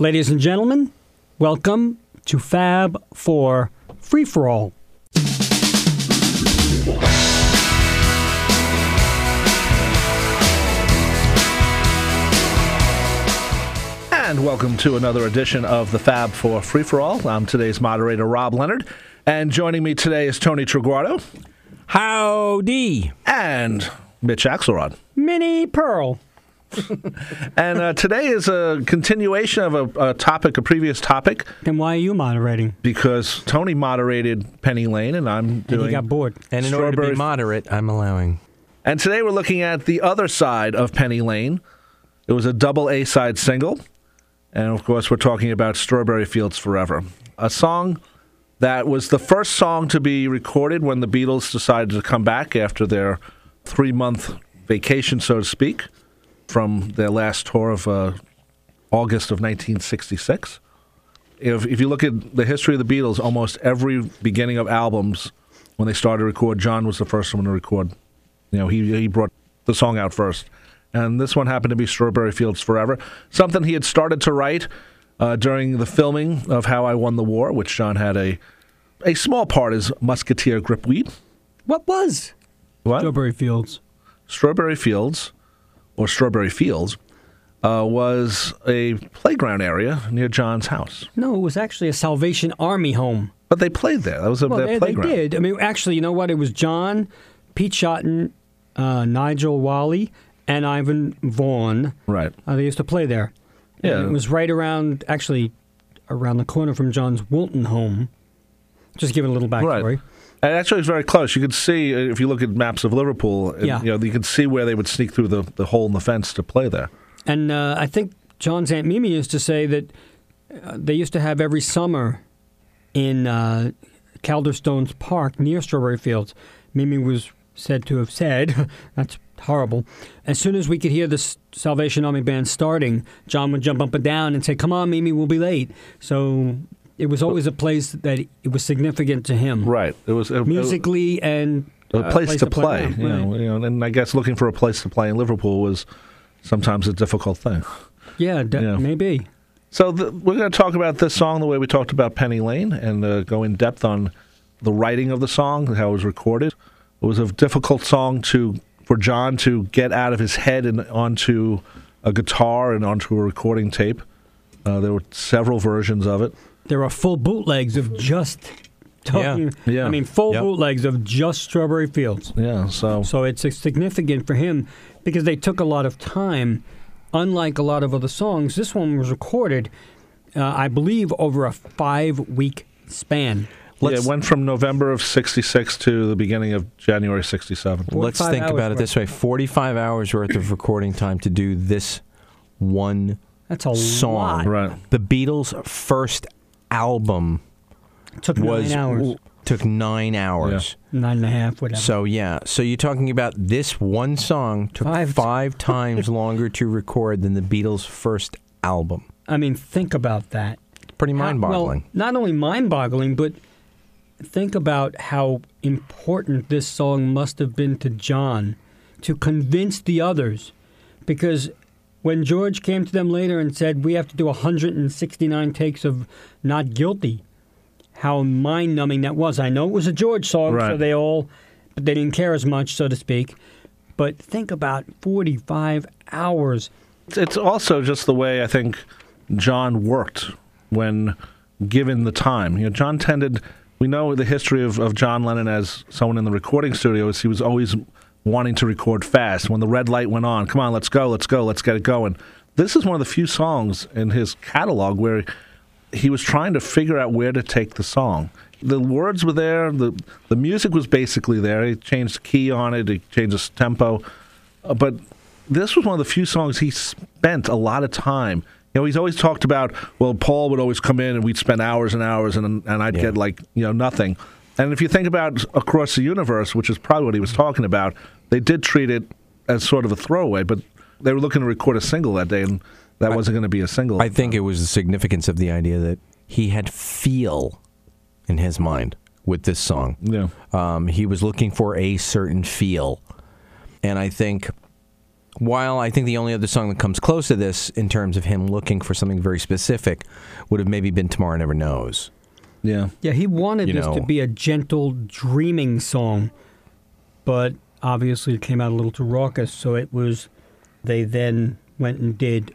Ladies and gentlemen, welcome to Fab Four Free For All. And welcome to another edition of the Fab Four Free For All. I'm today's moderator, Rob Leonard. And joining me today is Tony Triguardo. Howdy. And Mitch Axelrod. Minnie Pearl. And today is a continuation of a previous topic. And why are you moderating? Because Tony moderated Penny Lane, and I'm doing... And he got bored. And in order to be moderate, I'm allowing. And today we're looking at the other side of Penny Lane. It was a double A-side single. And, of course, we're talking about Strawberry Fields Forever, a song that was the first song to be recorded when the Beatles decided to come back after their three-month vacation, so to speak, from their last tour of August of 1966. If you look at the history of the Beatles, almost every beginning of albums, when they started to record, John was the first one to record. You know, he brought the song out first. And this one happened to be Strawberry Fields Forever, something he had started to write during the filming of How I Won the War, which John had a small part as Musketeer Gripweed. What? Strawberry Fields. Strawberry Fields, or Strawberry Fields, was a playground area near John's house. No, it was actually a Salvation Army home. But they played there. That was their playground. They did. I mean, actually, you know what? It was John, Pete Shotton, Nigel Wally, and Ivan Vaughn. Right. They used to play there. Yeah. And it was right around the corner from John's Wilton home. Just giving a little backstory. Right. And actually, it was very close. You could see, if you look at maps of Liverpool, you could see where they would sneak through the hole in the fence to play there. And I think John's Aunt Mimi used to say that they used to have every summer in Calderstone's Park near Strawberry Fields. Mimi was said to have said, that's horrible. As soon as we could hear the Salvation Army band starting, John would jump up and down and say, "Come on, Mimi, we'll be late." So it was always a place that it was significant to him. Right. It was musically and a place to play. Right. And I guess looking for a place to play in Liverpool was sometimes a difficult thing. Yeah, maybe. So we're going to talk about this song the way we talked about Penny Lane and go in depth on the writing of the song, how it was recorded. It was a difficult song for John to get out of his head and onto a guitar and onto a recording tape. There were several versions of it. There are full bootlegs of just talking. Yeah. I mean, bootlegs of just Strawberry Fields. Yeah, so it's significant for him because they took a lot of time. Unlike a lot of other songs, this one was recorded, I believe, over a 5-week span. It went from November of 66 to the beginning of January 67. Let's think about it this way. 45 hours worth of recording time to do this one song. That's a lot. Right. The Beatles' first album took 9 hours. Yeah. 9 and a half, whatever. So, yeah. So you're talking about this one song took five times longer to record than the Beatles' first album. I mean, think about that. Pretty mind-boggling. Well, not only mind-boggling, but... think about how important this song must have been to John to convince the others, because when George came to them later and said, "We have to do 169 takes of Not Guilty," how mind-numbing that was. I know it was a George song, right. So but they didn't care as much, so to speak. But think about 45 hours. It's also just the way I think John worked when given the time. You know, John tended... We know the history of John Lennon as someone in the recording studio is he was always wanting to record fast. When the red light went on, come on, let's go, let's get it going. This is one of the few songs in his catalog where he was trying to figure out where to take the song. The words were there, the music was basically there. He changed the key on it, he changed the tempo. But this was one of the few songs he spent a lot of time. You know, he's always talked about, well, Paul would always come in and we'd spend hours and hours and I'd get nothing. And if you think about Across the Universe, which is probably what he was talking about, they did treat it as sort of a throwaway, but they were looking to record a single that day and that wasn't going to be a single. I think it was the significance of the idea that he had feel in his mind with this song. Yeah. He was looking for a certain feel. And I think While I think the only other song that comes close to this in terms of him looking for something very specific would have maybe been Tomorrow Never Knows. Yeah. Yeah, he wanted this to be a gentle, dreaming song, but obviously it came out a little too raucous, so it was, they then went and did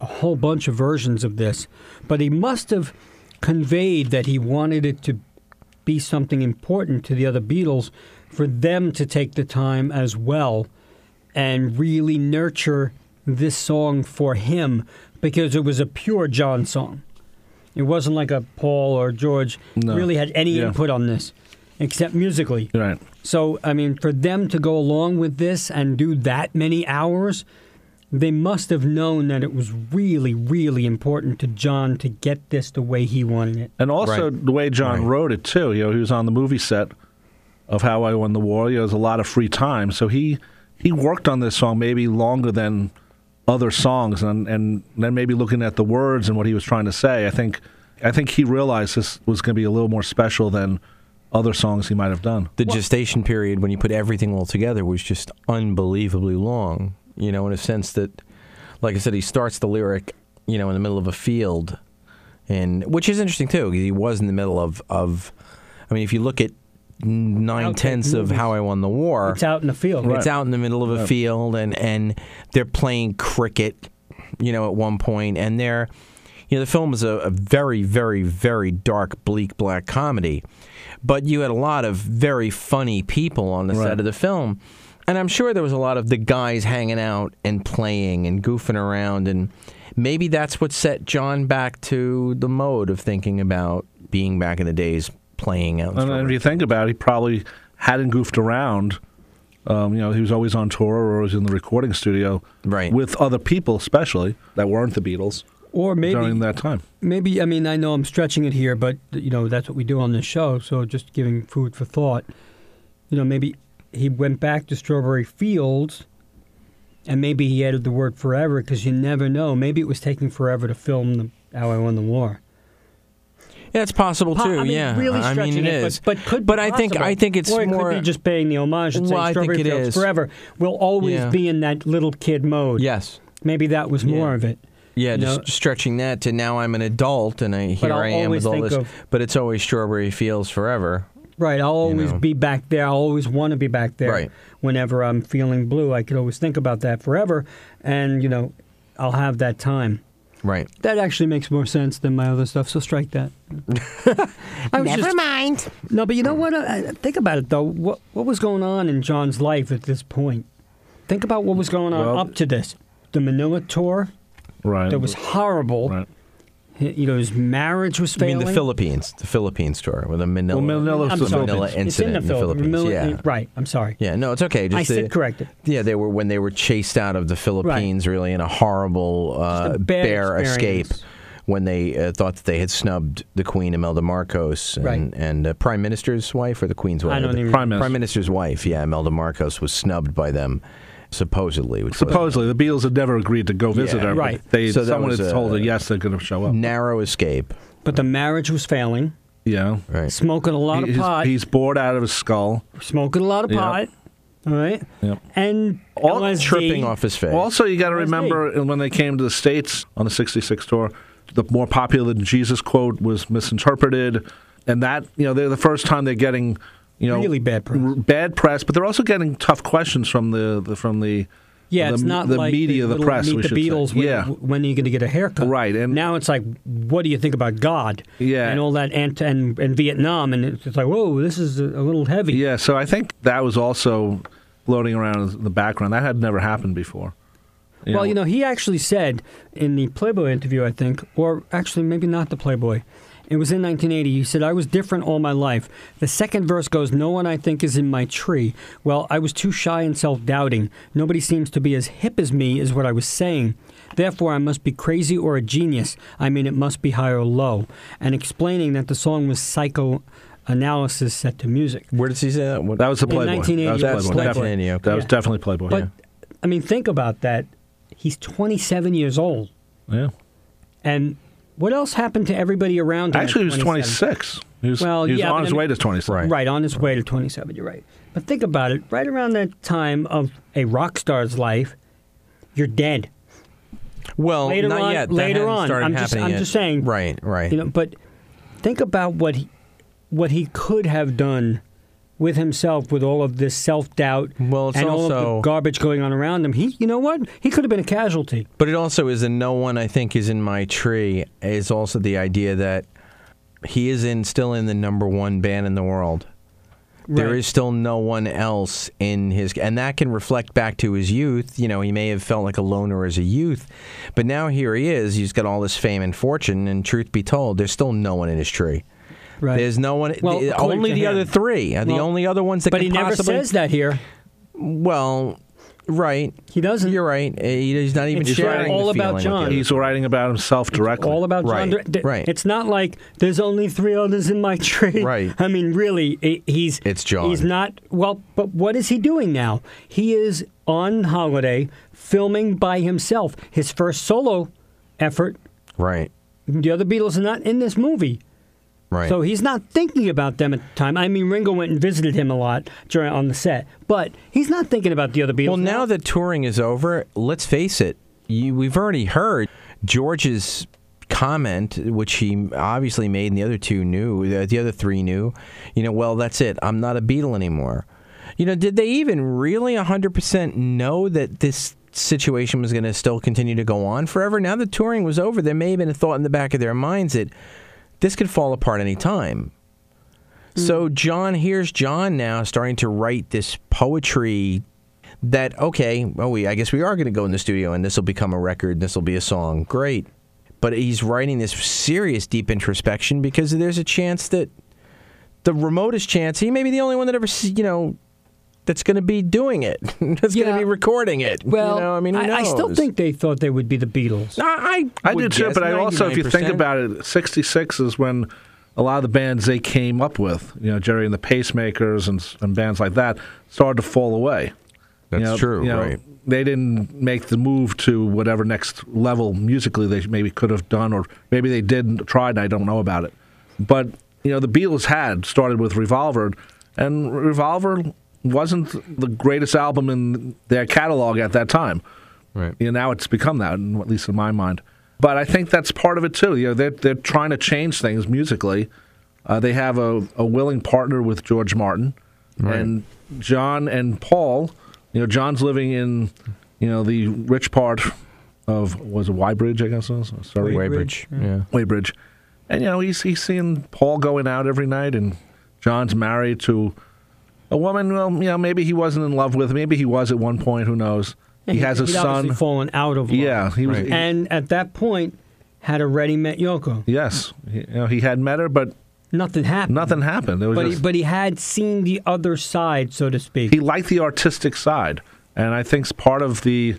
a whole bunch of versions of this. But he must have conveyed that he wanted it to be something important to the other Beatles for them to take the time as well and really nurture this song for him, because it was a pure John song. It wasn't like a Paul or George really had any input on this, except musically. Right. So, I mean, for them to go along with this and do that many hours, they must have known that it was really, really important to John to get this the way he wanted it. And also the way John wrote it, too. You know, he was on the movie set of How I Won the War. You know, there was a lot of free time, so he worked on this song maybe longer than other songs, and then maybe looking at the words and what he was trying to say, I think he realized this was going to be a little more special than other songs he might have done. The gestation period, when you put everything all together, was just unbelievably long, you know, in a sense that, like I said, he starts the lyric, you know, in the middle of a field, and which is interesting, too, because he was in the middle of I mean, if you look at 9/10 of How I Won the War. It's out in the field. Right. It's out in the middle of a field, and they're playing cricket, you know, at one point, and they're, you know, the film is a very, very, very dark, bleak, black comedy, but you had a lot of very funny people on the set of the film, and I'm sure there was a lot of the guys hanging out and playing and goofing around, and maybe that's what set John back to the mode of thinking about being back in the days playing out. And if you think about it, he probably hadn't goofed around. You know, he was always on tour or was in the recording studio with other people, especially, that weren't the Beatles or maybe, during that time. Maybe, I mean, I know I'm stretching it here, but, you know, that's what we do on this show, so just giving food for thought. You know, maybe he went back to Strawberry Fields, and maybe he added the word forever, because you never know. Maybe it was taking forever to film How I Won the War. Yeah, it's possible, too, really stretching it is. But could be I think it's more... Or it could be just paying the homage and saying Strawberry Fields Forever will always be in that little kid mode. Yes. Maybe that was more of it. Yeah, just stretching that to now I'm an adult and I am with all this. But it's always Strawberry Fields Forever. Right, I'll always be back there. I'll always want to be back there. Right. Whenever I'm feeling blue, I could always think about that forever. And, you know, I'll have that time. Right. That actually makes more sense than my other stuff, so strike that. Never mind. No, but you know what? Think about it, though. What was going on in John's life at this point? Think about what was going on up to this. The Manila tour that was horrible. Right. You know, his marriage was failing. I mean, the Philippines tour with a Manila. Well, Manila incident it's in the Philippines. Manila, right. I'm sorry. Yeah. No, it's okay. Just I said corrected. Yeah, they were when they were chased out of the Philippines, really in a horrible bear escape. When they thought that they had snubbed the Queen, Imelda Marcos, and Prime Minister's wife or the Queen's wife. I don't even. Prime Minister's wife. Yeah, Imelda Marcos was snubbed by them. Supposedly, the Beatles had never agreed to go visit her. Right. Someone had told her, yes, they're going to show up. Narrow escape. But the marriage was failing. Yeah. Right. Smoking a lot of pot. He's bored out of his skull. Smoking a lot of pot. All right. Yep. And all tripping off his face. Also, you got to remember when they came to the States on the 66 tour, the more popular than Jesus quote was misinterpreted. And that, you know, they're the first time they're getting... You know, really bad press. Bad press, but they're also getting tough questions from the media, the press. Meet the Beatles. When are you going to get a haircut? Right. And now it's like, what do you think about God? Yeah. And all that and Vietnam, and it's like, whoa, this is a little heavy. Yeah. So I think that was also floating around in the background. That had never happened before. You know, he actually said in the Playboy interview, I think, or actually maybe not the Playboy. It was in 1980. He said, I was different all my life. The second verse goes, no one I think is in my tree. Well, I was too shy and self-doubting. Nobody seems to be as hip as me is what I was saying. Therefore, I must be crazy or a genius. I mean, it must be high or low. And explaining that the song was psychoanalysis set to music. Where did he say that? That was the Playboy. In 1980. That was definitely Playboy. But, I mean, think about that. He's 27 years old. Yeah. And... What else happened to everybody around him? Actually, he was 26. He was on his way to 27. Right, on his way to 27, you're right. But think about it. Right around that time of a rock star's life, you're dead. Well, later not on, yet. That later on, I'm just saying. Right, right. You know, but think about what he could have done with himself, with all of this self-doubt and all of the garbage going on around him. You know what? He could have been a casualty. But it also is, and no one, I think, is in my tree, is also the idea that he is still in the number one band in the world. Right. There is still no one else in his... And that can reflect back to his youth. You know, he may have felt like a loner as a youth, but now here he is. He's got all this fame and fortune, and truth be told, there's still no one in his tree. Right. There's no one... Well, only the other three are the only other ones that can possibly... But he never says that here. Well... Right. He doesn't. You're right. He's not even sharing all about John. He's writing about himself directly. All about John. Right. It's not like there's only three others in my tree. Right. I mean, really, he's... It's John. He's not... Well, but what is he doing now? He is on holiday filming by himself. His first solo effort. Right. The other Beatles are not in this movie. Right. So he's not thinking about them at the time. I mean, Ringo went and visited him a lot on the set, but he's not thinking about the other Beatles. Well, now that touring is over, let's face it, we've already heard George's comment, which he obviously made, and the other three knew, you know, well, that's it. I'm not a Beatle anymore. You know, did they even really 100% know that this situation was going to still continue to go on forever? Now that touring was over, there may have been a thought in the back of their minds that this could fall apart any time. So here's John now starting to write this poetry that, okay, well, I guess we are going to go in the studio and this will become a record, this will be a song, great. But he's writing this serious, deep introspection because there's a chance that, the remotest chance, he may be the only one that ever, that's going to be doing it, that's going to be recording it. Well, I still think they thought they would be the Beatles. I did too, but I also, if you think about it, 66 is when a lot of the bands they came up with, Jerry and the Pacemakers and bands like that, started to fall away. That's true, right. They didn't make the move to whatever next level musically they maybe could have done, or maybe they did and tried, and I don't know about it. But, the Beatles had started with Revolver, and Revolver... wasn't the greatest album in their catalog at that time. Right. Now it's become that, at least in my mind. But I think that's part of it, too. They're trying to change things musically. They have a willing partner with George Martin. Right. And John and Paul, John's living in, the rich part of, was it Weybridge, I guess it was? Sorry. Weybridge. Yeah. Weybridge. And, he's seeing Paul going out every night, and John's married to... a woman, maybe he wasn't in love with. Maybe he was at one point. Who knows? He has a son. Obviously fallen out of love. Yeah, he was. Right. And at that point, had already met Yoko. Yes, he had met her, but nothing happened. Nothing happened. But he had seen the other side, so to speak. He liked the artistic side, and I think part of the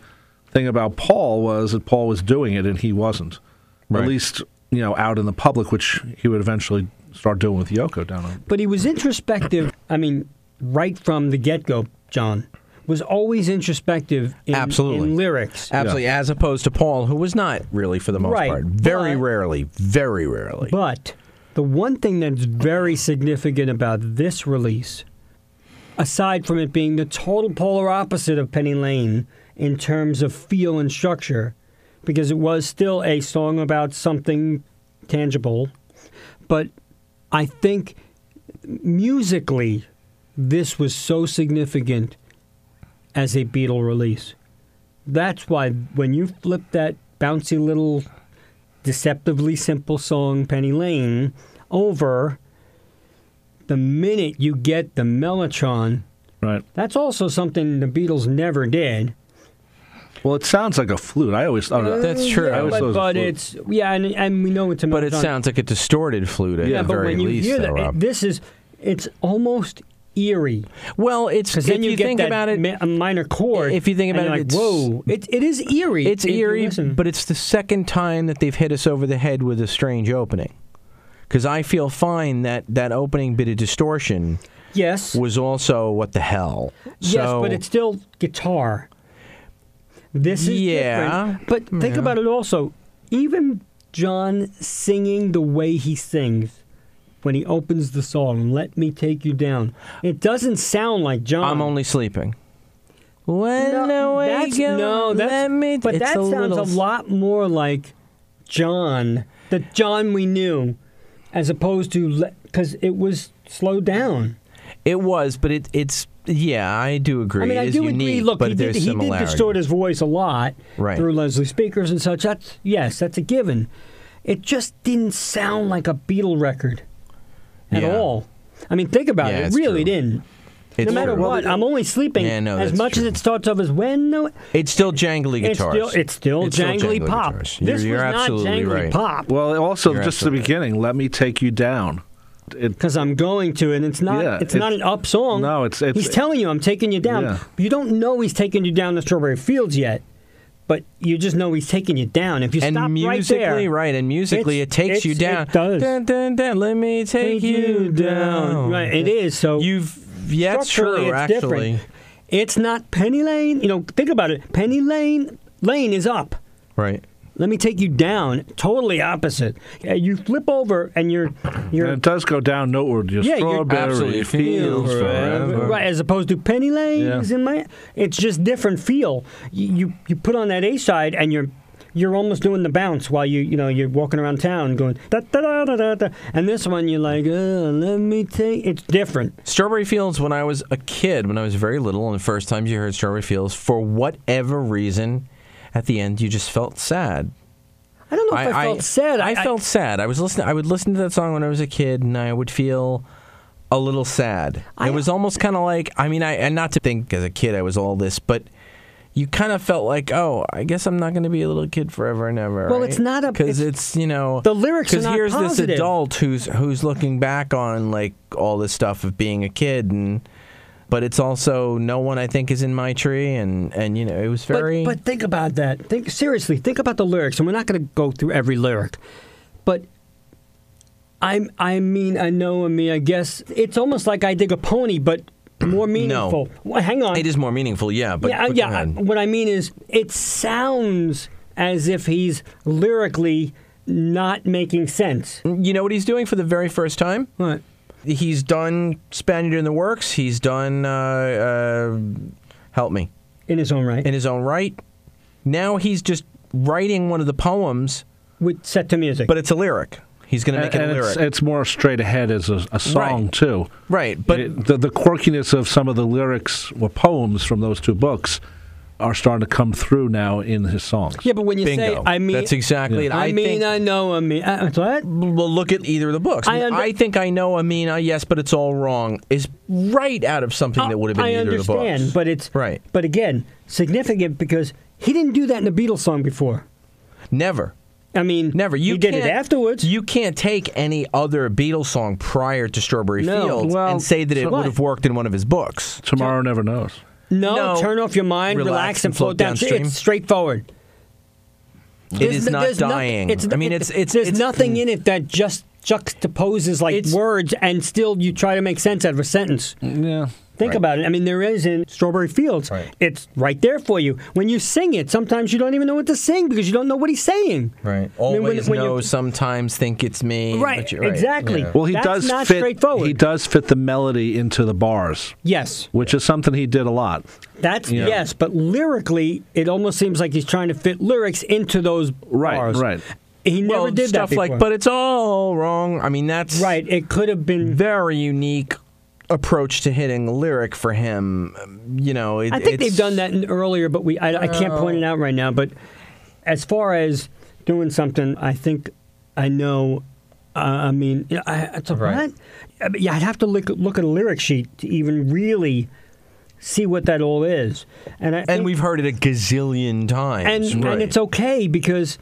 thing about Paul was that Paul was doing it and he wasn't. Right. At least out in the public, which he would eventually start doing with Yoko down on. But he was introspective. I mean. Right from the get-go, John was always introspective in lyrics. Absolutely, yeah. As opposed to Paul, who was not really for the most part. Very rarely. But the one thing that's very significant about this release, aside from it being the total polar opposite of Penny Lane in terms of feel and structure, because it was still a song about something tangible, but I think musically... this was so significant as a Beatle release. That's why when you flip that bouncy little, deceptively simple song, Penny Lane, over, the minute you get the Mellotron, right. That's also something the Beatles never did. Well, it sounds like a flute. I always thought that's true. Yeah, but it's and we know it's a Mellotron. But it sounds like a distorted flute at the very least. Yeah, but when you hear that, it's almost eerie. Well, it's because then you think about it, a minor chord. If you think about it, it's, whoa! It is eerie. It's eerie, but it's the second time that they've hit us over the head with a strange opening. Because I feel fine that opening bit of distortion, yes, was also what the hell. Yes, but it's still guitar. This is different. But think about it also. Even John singing the way he sings. When he opens the song, "Let Me Take You Down," it doesn't sound like John. I'm only sleeping. But that sounds a lot more like John, the John we knew, as opposed to, because it was slowed down. It was, but it's. Yeah, I do agree. I mean, I do agree. Look, he did distort his voice a lot through Leslie speakers and such. That's a given. It just didn't sound like a Beatle record at all. I mean, think about it. It really didn't. It's no matter what, I'm only sleeping as much as it starts off as when. It's still jangly guitars. It's still jangly pop. This was not jangly pop. Well, also, just the beginning, Let Me Take You Down. Because I'm going to, and it's not an up song. No, he's telling you I'm taking you down. Yeah. You don't know he's taking you down to Strawberry Fields yet, but you just know he's taking you down. If you stop right there, it takes you down. It does. Dun, dun, dun, let me take you down. Right, it is. So that's true. Actually, different. It's not Penny Lane. You know, think about it. Penny Lane is up. Right. Let me take you down. Totally opposite. You flip over, and you're and it does go down nowhere. Strawberry Fields Forever. Right, as opposed to Penny Lane's in my. It's just different feel. You put on that A side, and you're almost doing the bounce while you're walking around town going da da da da da da. And this one you're like, let me take. It's different. Strawberry Fields. When I was a kid, when I was very little, and the first times you heard Strawberry Fields, for whatever reason. At the end, you just felt sad. I don't know if I felt sad. I felt sad. I would listen to that song when I was a kid, and I would feel a little sad. It was almost kind of like, I mean, and not to think as a kid I was all this, but you kind of felt like, oh, I guess I'm not going to be a little kid forever and ever. Well, it's not because it's the lyrics are not positive. Because here's this adult who's looking back on like all this stuff of being a kid and. But it's also no one I think is in my tree, and it was very. But think about that. Think about the lyrics, and we're not going to go through every lyric. But I guess it's almost like I dig a pony, but more meaningful. No. Well, hang on, it is more meaningful, yeah. But what I mean is, it sounds as if he's lyrically not making sense. You know what he's doing for the very first time? What? He's done Spaniard in the Works. He's done Help Me. In his own right. Now he's just writing one of the poems. With set to music. But it's a lyric. He's going to make it a lyric. It's more straight ahead as a song, too. Right. But the quirkiness of some of the lyrics or poems from those two books are starting to come through now in his songs. Yeah, but when you say, I mean... That's exactly it. Well, look at either of the books. I think I know, yes, but it's all wrong, is right out of something that would have been either of the books. I understand, but it's... Right. But again, significant because he didn't do that in a Beatles song before. Never. I mean... Never. He did it afterwards. You can't take any other Beatles song prior to Strawberry Fields and say that it would have worked in one of his books. Tomorrow Never Knows. No, turn off your mind, relax and float downstream. It's straightforward. It is not dying. There's nothing in it that just juxtaposes like words, and still you try to make sense out of a sentence. Yeah. Think about it. I mean, there is in Strawberry Fields. Right. It's right there for you. When you sing it, sometimes you don't even know what to sing because you don't know what he's saying. Right. Sometimes think it's me. Right. Exactly. Yeah. Well, he does fit the melody into the bars. Yes. Which is something he did a lot. Yes, but lyrically, it almost seems like he's trying to fit lyrics into those bars. Right. He never did stuff that before. But it's all wrong. I mean, that's... Right. It could have been... Very unique... approach to hitting a lyric for him, I think they've done that earlier, but I can't point it out right now. But as far as doing something, I think I know. I'd have to look at a lyric sheet to even really see what that all is. And we've heard it a gazillion times, and it's okay because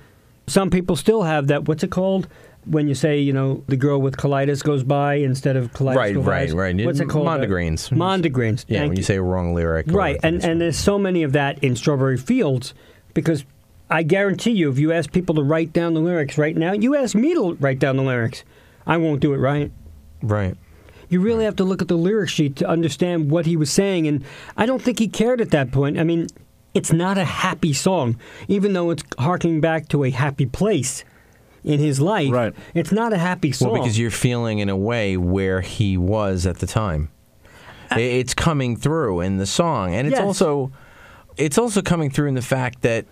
some people still have that. What's it called? When you say, the girl with colitis goes by instead of colitis goes by. Right. What's it called? Mondegreens. Mondegreens. Yeah, when you say a wrong lyric. Right, and there's so many of that in Strawberry Fields because I guarantee you if you ask people to write down the lyrics right now, you ask me to write down the lyrics, I won't do it right. Right. You really have to look at the lyric sheet to understand what he was saying, and I don't think he cared at that point. I mean, it's not a happy song, even though it's harking back to a happy place. In his life, It's not a happy song. Well, because you're feeling in a way where he was at the time. It's coming through in the song, and it's also it's also coming through in the fact that,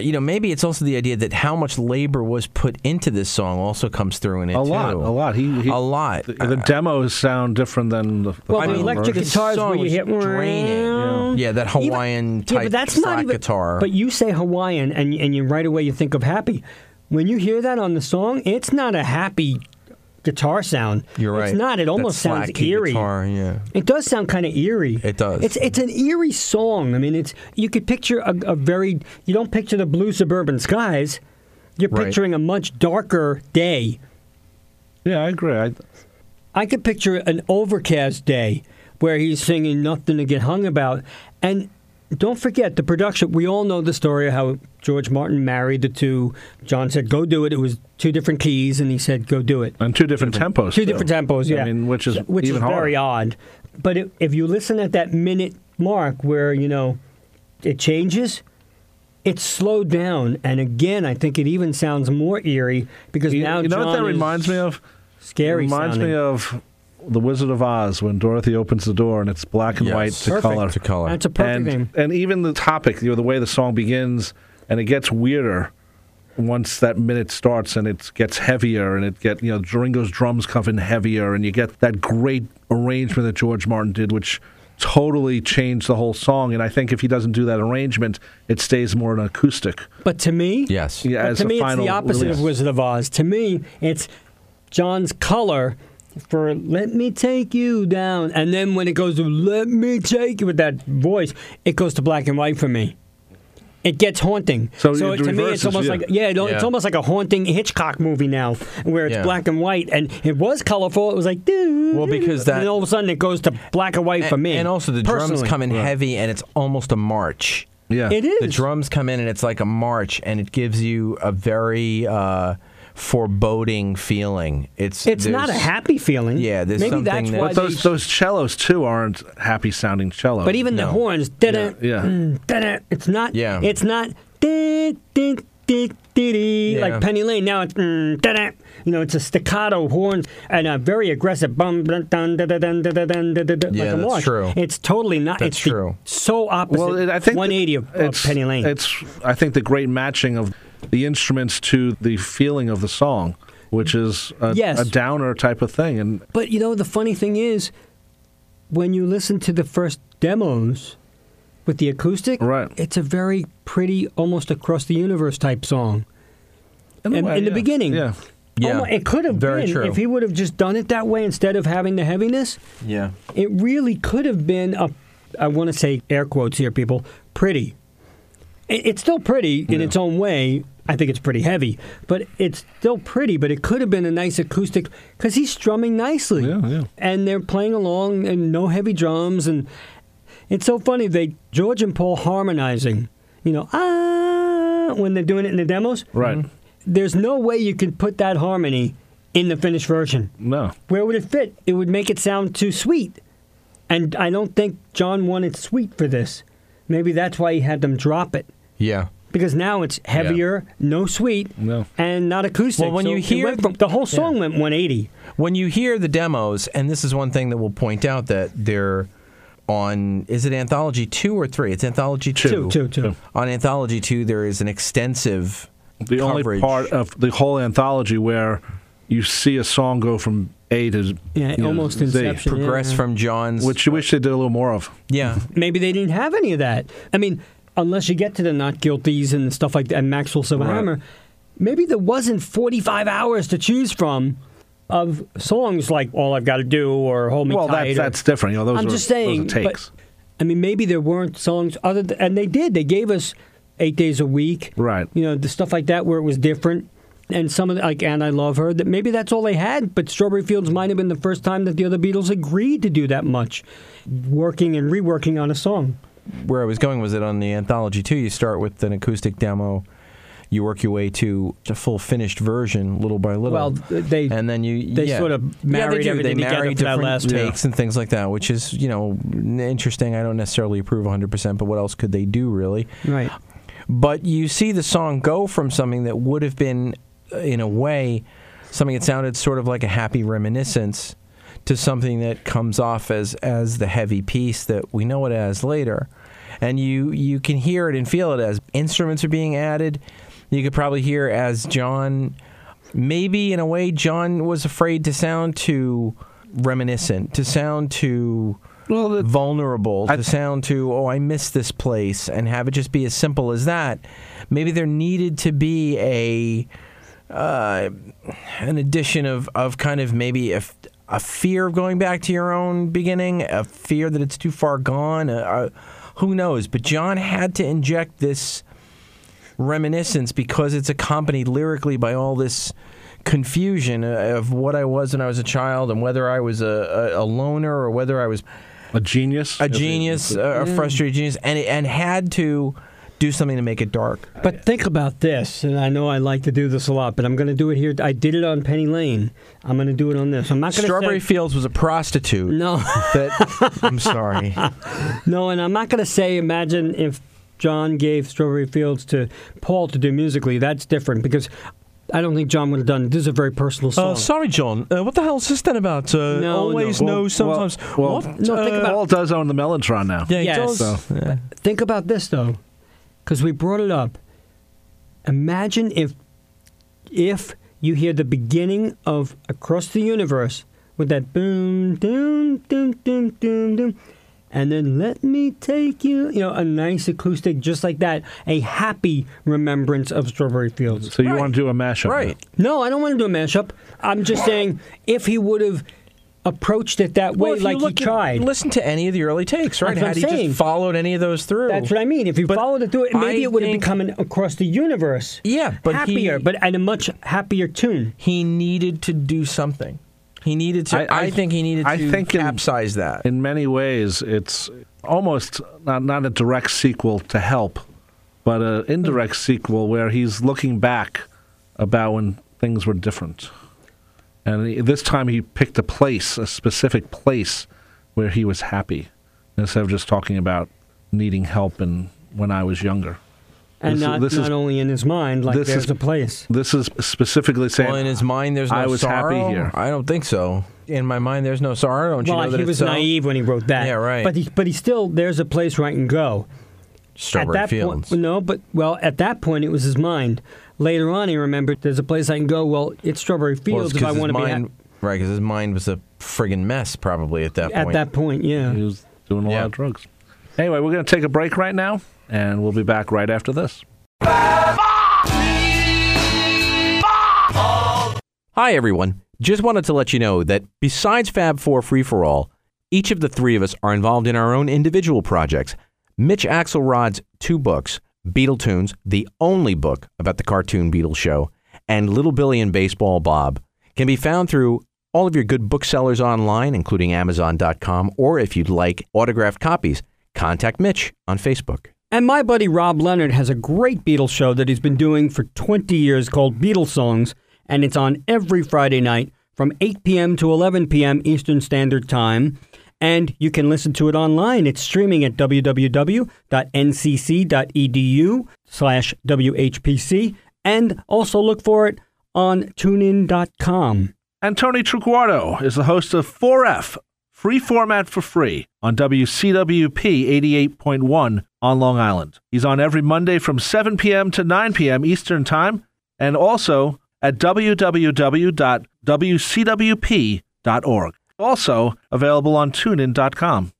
you know, maybe it's also the idea that how much labor was put into this song also comes through in it, A lot. A lot. The demos sound different than the final version. Electric guitars where you hit draining. Yeah, that Hawaiian-type flat guitar. But you say Hawaiian, and you right away you think of happy. When you hear that on the song, it's not a happy guitar sound. You're right. It's not. It almost sounds eerie. Guitar, yeah. It does sound kind of eerie. It does. It's an eerie song. I mean, it's you could picture a very... You don't picture the blue suburban skies. You're picturing a much darker day. Yeah, I agree. I could picture an overcast day where he's singing Nothing to Get Hung About. And don't forget, the production... We all know the story of how George Martin married the two. John said, go do it. It was two different keys, and he said, go do it. And two different tempos. Yeah. I mean, which is very odd. But if you listen at that minute mark where, you know, it changes, it's slowed down. And again, I think it even sounds more eerie because now you know what that reminds me of? Scary sounding. It reminds me of The Wizard of Oz, when Dorothy opens the door and it's black and white to color. That's a perfect thing. And even the topic, you know, the way the song begins, and it gets weirder once that minute starts, and it gets heavier, and Ringo's drums come in heavier, and you get that great arrangement that George Martin did, which totally changed the whole song. And I think if he doesn't do that arrangement, it stays more an acoustic. But to me, it's the opposite release of Wizard of Oz. To me, it's John's color for Let Me Take You Down, and then when it goes to Let Me Take You with that voice, it goes to black and white for me. It gets haunting. So to me, it's almost it's almost like a haunting Hitchcock movie now, where it's black and white, and it was colorful. It was like, and then all of a sudden it goes to black and white for me. And also the drums come in heavy, and it's almost a march. Yeah, it is. The drums come in, and it's like a march, and it gives you a very foreboding feeling. It's not a happy feeling. Yeah, there's maybe something that's why those cellos too aren't happy sounding cellos. But even the horns, it's not like Penny Lane. Now it's it's a staccato horns and a very aggressive bum dun dun dun dun dun dun dun dun. Yeah, that's true. It's totally not. That's true. So opposite. Well, I think 180 of Penny Lane. It's I think the great matching of the instruments to the feeling of the song, which is a downer type of thing. But, you know, the funny thing is, when you listen to the first demos with the acoustic, it's a very pretty, almost Across the Universe type song. In the beginning. Yeah. Yeah. It could have been, if he would have just done it that way instead of having the heaviness, it really could have been, I want to say air quotes here, people, pretty. It's still pretty in its own way. I think it's pretty heavy, but it's still pretty, but it could have been a nice acoustic because he's strumming nicely. Yeah, yeah. And they're playing along and no heavy drums. And it's so funny. George and Paul harmonizing, you know, when they're doing it in the demos. Right. There's no way you could put that harmony in the finished version. No. Where would it fit? It would make it sound too sweet. And I don't think John wanted sweet for this. Maybe that's why he had them drop it. Yeah. Because now it's heavier, no sweet, and not acoustic. Well, when you hear the whole song went 180. When you hear the demos, and this is one thing that we'll point out that they're on, is it Anthology 2 or 3? It's Anthology 2. Two. On Anthology 2, there is an extensive coverage. Only part of the whole anthology where you see a song go from A to almost inception. Progress from John's. Which you wish they did a little more of. Yeah. Maybe they didn't have any of that. I mean, unless you get to the Not Guilties and stuff like that, and Maxwell Silverhammer, maybe there wasn't 45 hours to choose from of songs like All I've Got to Do or Hold Me Tight. Well, that's different. You know, those I'm just saying, those are takes. But, I mean, maybe there weren't songs other than, and they did. They gave us 8 days a week. Right. You know, the stuff like that where it was different. And some of the, like, And I Love Her, that maybe that's all they had, but Strawberry Fields might have been the first time that the other Beatles agreed to do that much, working and reworking on a song. Where I was going was that on the Anthology 2, you start with an acoustic demo, you work your way to a full finished version, little by little. Well, they sort of married everything together for that last takes and things like that, which is, you know, interesting. I don't necessarily approve 100%, but what else could they do, really? Right. But you see the song go from something that would have been, in a way, something that sounded sort of like a happy reminiscence to something that comes off as the heavy piece that we know it as later. And you can hear it and feel it as instruments are being added. You could probably hear as John, maybe in a way, John was afraid to sound too reminiscent, to sound too vulnerable, to sound too, oh, I miss this place, and have it just be as simple as that. Maybe there needed to be an addition of kind of maybe a fear of going back to your own beginning, a fear that it's too far gone, who knows? But John had to inject this reminiscence because it's accompanied lyrically by all this confusion of what I was when I was a child and whether I was a loner or whether I was a frustrated genius, and had to do something to make it dark. But think about this, and I know I like to do this a lot, but I'm going to do it here. I did it on Penny Lane. I'm going to do it on this. I'm not going to Strawberry Fields was a prostitute. No. I'm sorry. No, and I'm not going to say, imagine if John gave Strawberry Fields to Paul to do musically. That's different, because I don't think John would have done it. This is a very personal song. Sorry, John. What the hell is this then about? Sometimes. Think about Paul does own the Mellotron now. Yeah, he does. So, yeah. Think about this, though, because we brought it up. Imagine if you hear the beginning of Across the Universe with that boom, doom, doom, doom, doom, doom, and then let me take you, a nice acoustic just like that, a happy remembrance of Strawberry Fields. So you want to do a mashup? Right. No, I don't want to do a mashup. I'm just saying if he would have approached it that way, like he tried. Listen to any of the early takes, right? Had he just followed any of those through. That's what I mean. If you followed it through, maybe it would have become an Across the Universe. Yeah, but happier, but at a much happier tune. He needed to do something. He needed to. I think he needed to capsize that. In many ways, it's almost not a direct sequel to Help, but an indirect sequel where he's looking back about when things were different. And this time he picked a specific place where he was happy, instead of just talking about needing help and when I was younger. And this is not only in his mind, like there's a place. This is specifically saying, well, in his mind there's no sorrow. I was happy here. I don't think so. In my mind there's no sorrow. Don't you know that he was naive when he wrote that. Yeah, right. But he still, there's a place where I can go. Strawberry Fields. At that point it was his mind. Later on he remembered there's a place I can go. Well, it's Strawberry Fields if I want to be happy. Right, because his mind was a friggin' mess probably at that point. At that point, yeah. He was doing a lot of drugs. Anyway, we're going to take a break right now, and we'll be back right after this. Hi, everyone. Just wanted to let you know that besides Fab Four Free For All, each of the three of us are involved in our own individual projects. Mitch Axelrod's two books, Beatletoons, the only book about the cartoon Beatles show, and Little Billy and Baseball Bob, can be found through all of your good booksellers online, including Amazon.com, or if you'd like autographed copies, contact Mitch on Facebook. And my buddy Rob Leonard has a great Beatles show that he's been doing for 20 years called Beatles Songs, and it's on every Friday night from 8 p.m. to 11 p.m. Eastern Standard Time. And you can listen to it online. It's streaming at www.ncc.edu/WHPC, and also look for it on TuneIn.com. And Tony Triguardo is the host of 4F, Free Format for Free, on WCWP 88.1 on Long Island. He's on every Monday from 7 p.m. to 9 p.m. Eastern Time, and also at www.wcwp.org. Also available on TuneIn.com.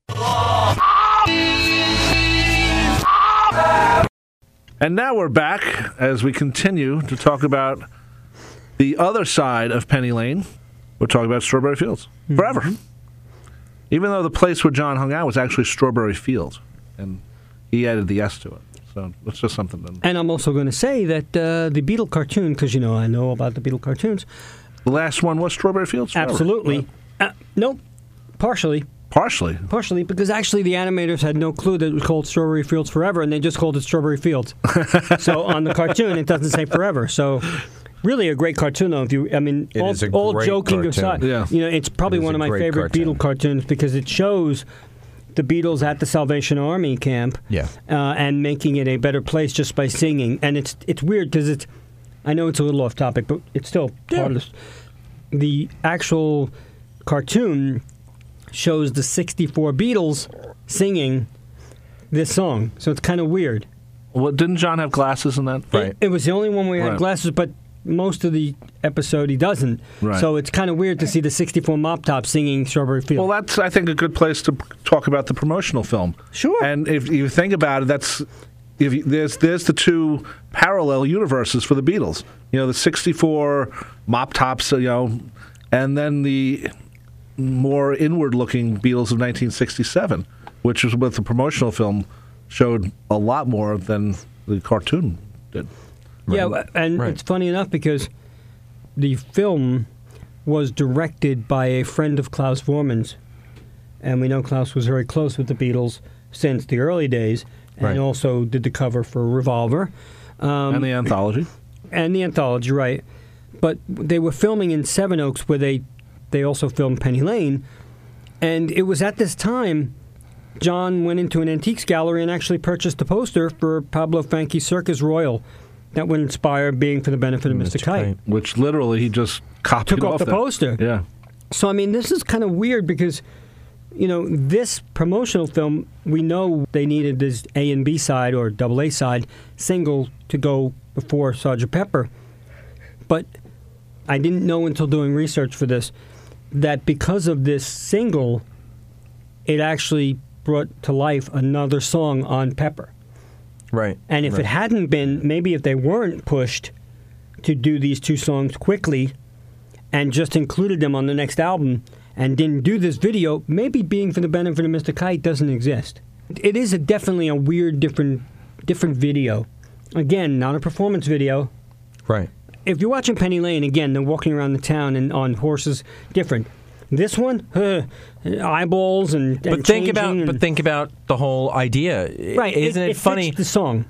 And now we're back as we continue to talk about the other side of Penny Lane. We're talking about Strawberry Fields Forever. Mm-hmm. Even though the place where John hung out was actually Strawberry Fields, and he added the S to it. So it's just something to... And I'm also going to say that the Beatle cartoon, because I know about the Beatle cartoons. The last one was Strawberry Fields Forever. Absolutely. Nope. Partially. Partially, because actually the animators had no clue that it was called Strawberry Fields Forever, and they just called it Strawberry Fields. So on the cartoon, it doesn't say forever. So really a great cartoon, though. All joking aside, it's probably one of my favorite Beatle cartoons because it shows the Beatles at the Salvation Army camp and making it a better place just by singing. And it's weird because I know it's a little off topic, but it's still part of the actual cartoon shows the 64 Beatles singing this song, so it's kind of weird. Well, didn't John have glasses in that? Right. It was the only one where he had glasses, but most of the episode he doesn't. Right. So it's kind of weird to see the 64 Mop Top singing Strawberry Fields. Well, that's, I think, a good place to talk about the promotional film. Sure. And if you think about it, that's... There's the two parallel universes for the Beatles. You know, the 64 Mop Tops, you know, and then the more inward-looking Beatles of 1967, which is what the promotional film showed a lot more than the cartoon did. Yeah, right. And it's funny enough because the film was directed by a friend of Klaus Voormann's, and we know Klaus was very close with the Beatles since the early days. Right. And also did the cover for Revolver. And the anthology. And the anthology, right. But they were filming in Sevenoaks, where they also filmed Penny Lane. And it was at this time John went into an antiques gallery and actually purchased a poster for Pablo Franki's Circus Royal that would inspire Being for the Benefit of Mr. Kite. Which literally he just copied off. Took off the poster. Yeah. So, I mean, this is kind of weird because... You know, this promotional film, we know they needed this A and B side or double A side single to go before Sgt. Pepper. But I didn't know until doing research for this that because of this single, it actually brought to life another song on Pepper. Right. And if it hadn't been, maybe if they weren't pushed to do these two songs quickly and just included them on the next album... and didn't do this video, maybe Being for the Benefit of Mr. Kite doesn't exist. It is definitely a weird, different video. Again, not a performance video. Right. If you're watching Penny Lane, again, they're walking around the town and on horses, different. This one, eyeballs and changing. But think about the whole idea. Right. Isn't it funny? It fits the song.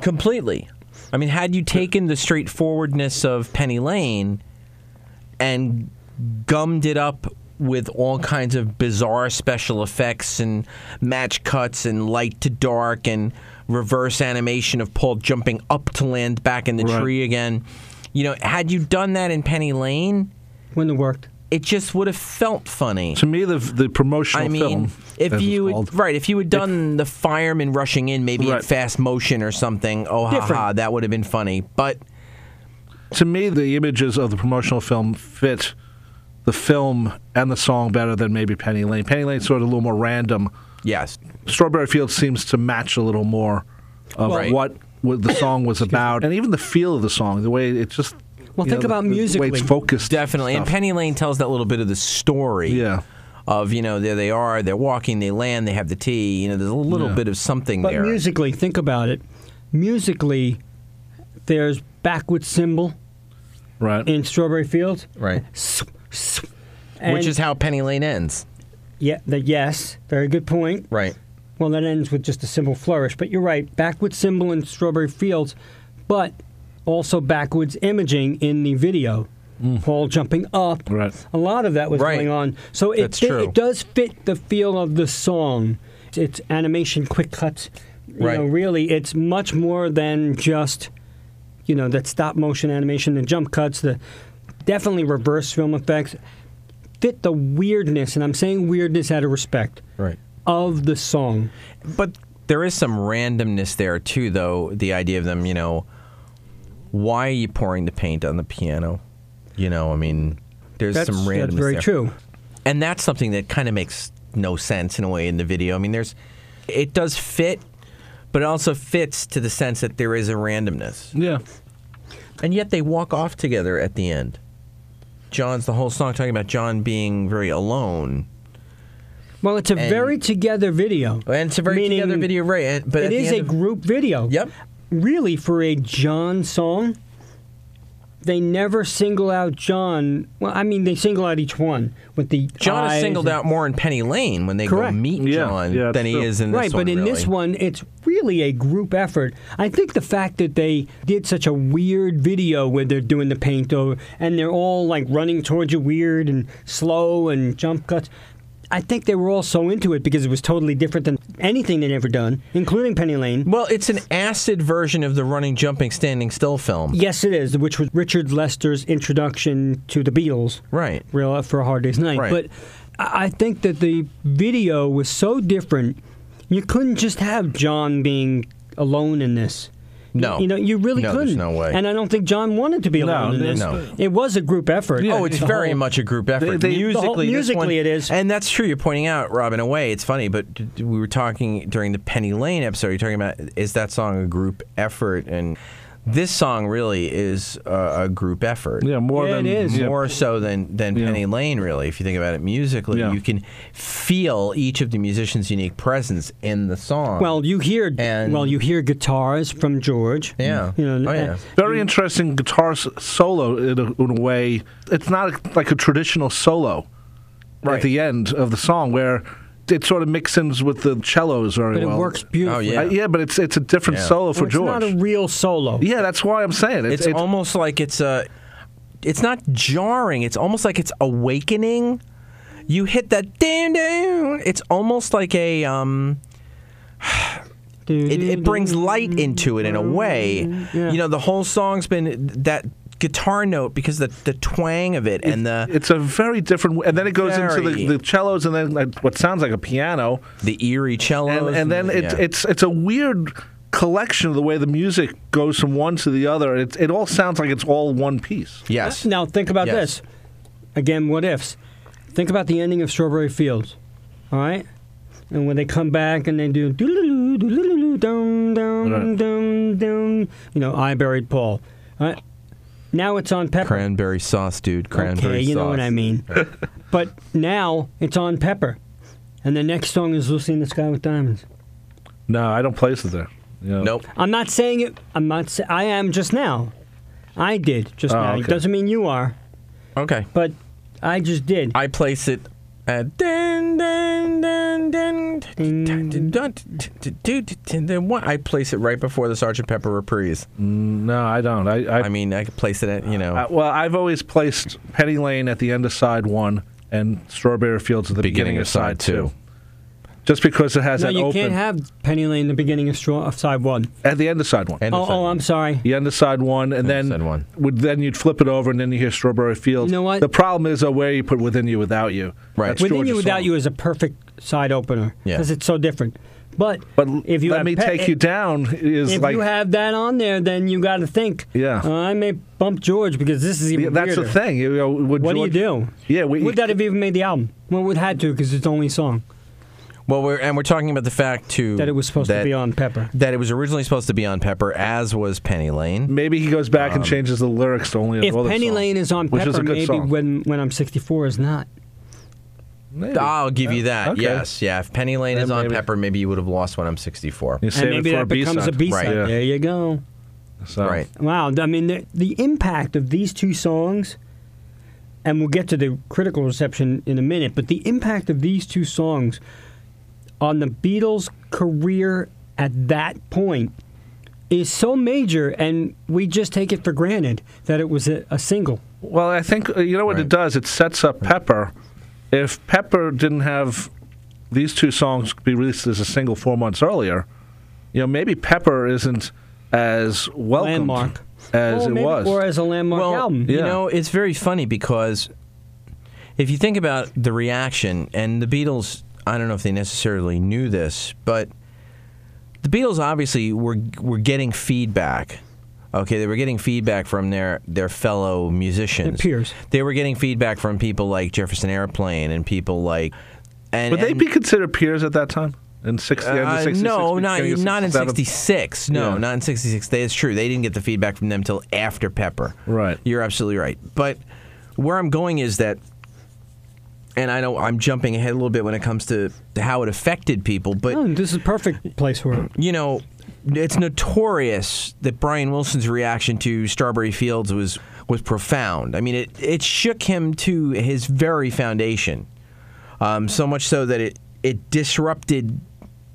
Completely. I mean, had you taken the straightforwardness of Penny Lane and gummed it up with all kinds of bizarre special effects and match cuts and light to dark and reverse animation of Paul jumping up to land back in the tree again. You know, had you done that in Penny Lane... Wouldn't have worked. It just would have felt funny. To me, the promotional film... if you had done the fireman rushing in, maybe in fast motion or something, that would have been funny. But... To me, the images of the promotional film fit... the film and the song better than maybe Penny Lane. Penny Lane's sort of a little more random. Yes. Strawberry Fields seems to match a little more of what the song was about. And even the feel of the song, the way it just... Well, think about musically. The way it's focused. Definitely. And Penny Lane tells that little bit of the story of, you know, there they are, they're walking, they land, they have the tea. You know, there's a little bit of something there. But musically, think about it. Musically, there's backward cymbal in Strawberry Fields. Right. Which is how Penny Lane ends. Yeah. Yes. Very good point. Right. Well, that ends with just a simple flourish. But you're right. Backwoods symbol in Strawberry Fields, but also backwoods imaging in the video. Paul jumping up. Right. A lot of that was going on. So it does fit the feel of the song. It's animation, quick cuts. You know, really, it's much more than just, you know, that stop motion animation, the jump cuts, the... Definitely reverse film effects fit the weirdness, and I'm saying weirdness out of respect, of the song. But there is some randomness there, too, though, the idea of them, you know, why are you pouring the paint on the piano? You know, I mean, that's some randomness there. That's very true. And that's something that kind of makes no sense, in a way, in the video. I mean, it does fit, but it also fits to the sense that there is a randomness. Yeah. And yet they walk off together at the end. John's the whole song talking about John being very alone. Well, it's very together video. And it's a very together video, right? But it is a group video. Yep. Really, for a John song, they never single out John. Well, I mean, they single out each one with the John is singled out more in Penny Lane when they go meet John than he is in this one. Right, but in this one, it's really a group effort. I think the fact that they did such a weird video where they're doing the paint over and they're all like running towards you weird and slow and jump cuts, I think they were all so into it because it was totally different than anything they'd ever done, including Penny Lane. Well, it's an acid version of the running, jumping, standing still film. Yes, it is, which was Richard Lester's introduction to the Beatles. Right. For A Hard Day's Night. Right. But I think that the video was so different, You couldn't just have John being alone in this. No. You know, you really couldn't. No, there's no way. And I don't think John wanted to be alone in this. No. It was a group effort. Yeah, oh, it's very much a group effort. Musically, it is. And that's true. You're pointing out, Rob, in a way, it's funny, but we were talking during the Penny Lane episode, you're talking about, is that song a group effort? And this song really is a group effort. Yeah, more so than Penny Lane, really. If you think about it musically, you can feel each of the musicians' unique presence in the song. Well, you hear guitars from George. Yeah, very interesting guitar solo in a way. It's not like a traditional solo at the end of the song where it sort of mixes with the cellos very well. It works beautifully. Oh, yeah. Yeah, but it's a different solo for George. It's not a real solo. Yeah, that's why I'm saying it. It's almost like it's not jarring. It's almost like it's awakening. You hit that down. It's almost like a it brings light into it in a way. Yeah. You know, the whole song's been that guitar note because the twang of it and the... It's a very different... And then it goes into the cellos and then what sounds like a piano. The eerie cellos. And then it's a weird collection of the way the music goes from one to the other. It all sounds like it's all one piece. Yes. Now think about this. Again, what ifs. Think about the ending of Strawberry Fields. All right? And when they come back and they do... You know, I Buried Paul. All right? Now it's on Pepper. Cranberry sauce, dude. Cranberry sauce. Okay, you know what I mean. But now it's on Pepper. And the next song is Lucy in the Sky with Diamonds. No, I don't place it there. Yeah. Nope. I'm not saying it. I am just now. I did just now. Okay. It doesn't mean you are. Okay. But I just did. I place it at... I place it right before the Sgt. Pepper reprise. No, I don't. I mean, I could place it at, you know. Well, I've always placed Penny Lane at the end of side one and Strawberry Fields at the beginning of side two. Just because it has that open... you can't have Penny Lane the beginning of side one. At the end of side one. I'm sorry. The end of side one, and then you'd flip it over, and then you hear Strawberry Fields. You know what? The problem is where you put Within You, Without You. Right. That's Within You, Without You is a perfect side opener, because it's so different. But if you Let Me Take You Down is if like... If you have that on there, then you got to think, I may bump George, because this is even weirder. That's the thing. You know, what do you do? Yeah, would that have even made the album? Well, it would have had to, because it's the only song. Well, we're talking about the fact, too... That it was supposed to be on Pepper. That it was originally supposed to be on Pepper, as was Penny Lane. Maybe he goes back and changes the lyrics to only a song. If Penny Lane is on Pepper, When I'm 64 is not. Maybe. I'll give you that, okay. Yes. Yeah, if Penny Lane is on Pepper, maybe you would have lost When I'm 64. And maybe that becomes a B-side. Right. Yeah. There you go. So. Right. Wow, I mean, the impact of these two songs... And we'll get to the critical reception in a minute, but the impact of these two songs... on the Beatles' career at that point is so major, and we just take it for granted that it was a single. Well, I think, you know what it does? It sets up Pepper. If Pepper didn't have these two songs be released as a single 4 months earlier, you know, maybe Pepper isn't as welcomed as it was. Or as a landmark album. Yeah. You know, it's very funny because if you think about the reaction, and the Beatles... I don't know if they necessarily knew this, but the Beatles obviously were getting feedback. Okay, they were getting feedback from their fellow musicians. Their peers. They were getting feedback from people like Jefferson Airplane and people like... Would they be considered peers at that time? In 60, in 66? No, not in 66. No, not in 66. It's true. They didn't get the feedback from them until after Pepper. Right. You're absolutely right. But where I'm going is that... And I know I'm jumping ahead a little bit when it comes to how it affected people, but... Oh, this is a perfect place for it. You know, it's notorious that Brian Wilson's reaction to Strawberry Fields was profound. I mean, it shook him to his very foundation, so much so that it disrupted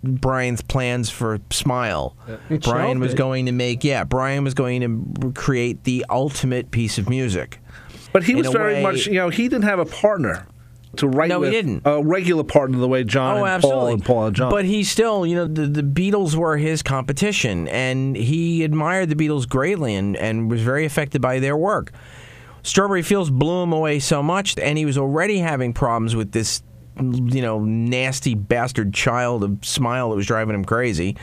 Brian's plans for Smile. Yeah. Brian was going to make... Yeah, Brian was going to create the ultimate piece of music. But he was very much... You know, he didn't have a partner... to write with he didn't. A regular partner the way John and Paul and Paul and John. But he still, you know, the Beatles were his competition, and he admired the Beatles greatly and was very affected by their work. Strawberry Fields blew him away so much, and he was already having problems with this you know, nasty bastard child of Smile that was driving him crazy,